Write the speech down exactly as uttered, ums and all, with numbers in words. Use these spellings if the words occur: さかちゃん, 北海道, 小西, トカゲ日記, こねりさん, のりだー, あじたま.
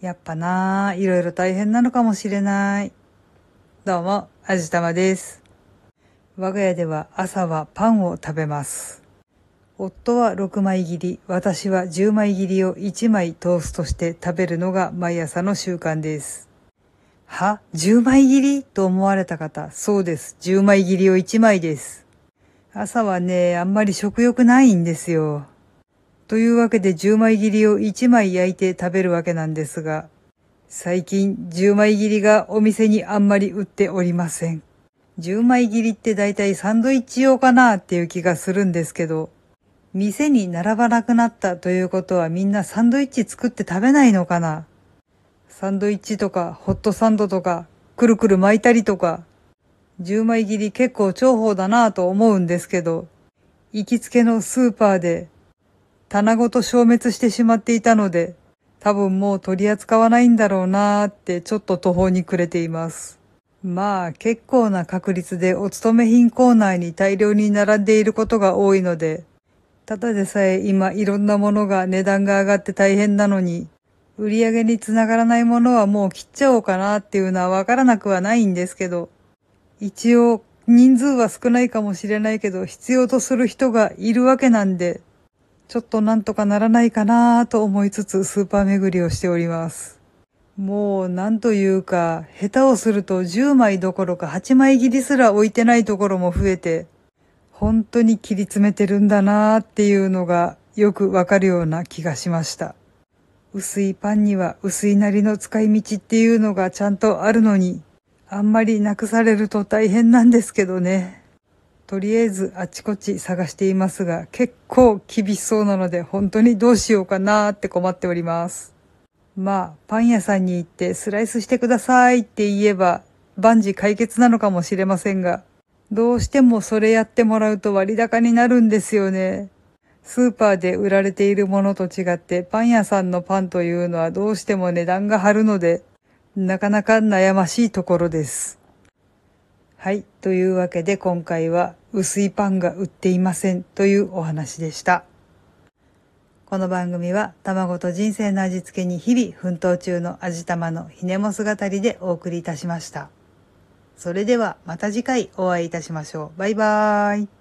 やっぱなぁ、いろいろ大変なのかもしれない。どうも、あじたまです。我が家では朝はパンを食べます。夫はろくまい切り、私はじゅうまい切りをいちまいトーストして食べるのが毎朝の習慣です。は?じゅうまい切りと思われた方、そうです。じゅうまい切りをいちまいです。朝はね、あんまり食欲ないんですよ。というわけでじゅうまい切りをいちまい焼いて食べるわけなんですが、最近じゅうまい切りがお店にあんまり売っておりません。じゅうまい切りってだいたいサンドイッチ用かなっていう気がするんですけど、店に並ばなくなったということはみんなサンドイッチ作って食べないのかな。サンドイッチとかホットサンドとかくるくる巻いたりとか、じゅうまい切り結構重宝だなぁと思うんですけど、行きつけのスーパーで棚ごと消滅してしまっていたので、多分もう取り扱わないんだろうなーってちょっと途方に暮れています。まあ結構な確率でお勤め品コーナーに大量に並んでいることが多いので、ただでさえ今いろんなものが値段が上がって大変なのに、売り上げにつながらないものはもう切っちゃおうかなっていうのはわからなくはないんですけど、一応人数は少ないかもしれないけど必要とする人がいるわけなんで、ちょっとなんとかならないかなぁと思いつつスーパー巡りをしております。もうなんというか、下手をするとじゅうまいどころかはちまい切りすら置いてないところも増えて、本当に切り詰めてるんだなぁっていうのがよくわかるような気がしました。薄いパンには薄いなりの使い道っていうのがちゃんとあるのに、あんまりなくされると大変なんですけどね。とりあえずあちこち探していますが、結構厳しそうなので本当にどうしようかなーって困っております。まあパン屋さんに行ってスライスしてくださいって言えば万事解決なのかもしれませんが、どうしてもそれやってもらうと割高になるんですよね。スーパーで売られているものと違ってパン屋さんのパンというのはどうしても値段が張るので、なかなか悩ましいところです。はい。というわけで今回は薄いパンが売っていませんというお話でした。この番組は卵と人生の味付けに日々奮闘中の味玉のひねもす語りでお送りいたしました。それではまた次回お会いいたしましょう。バイバーイ。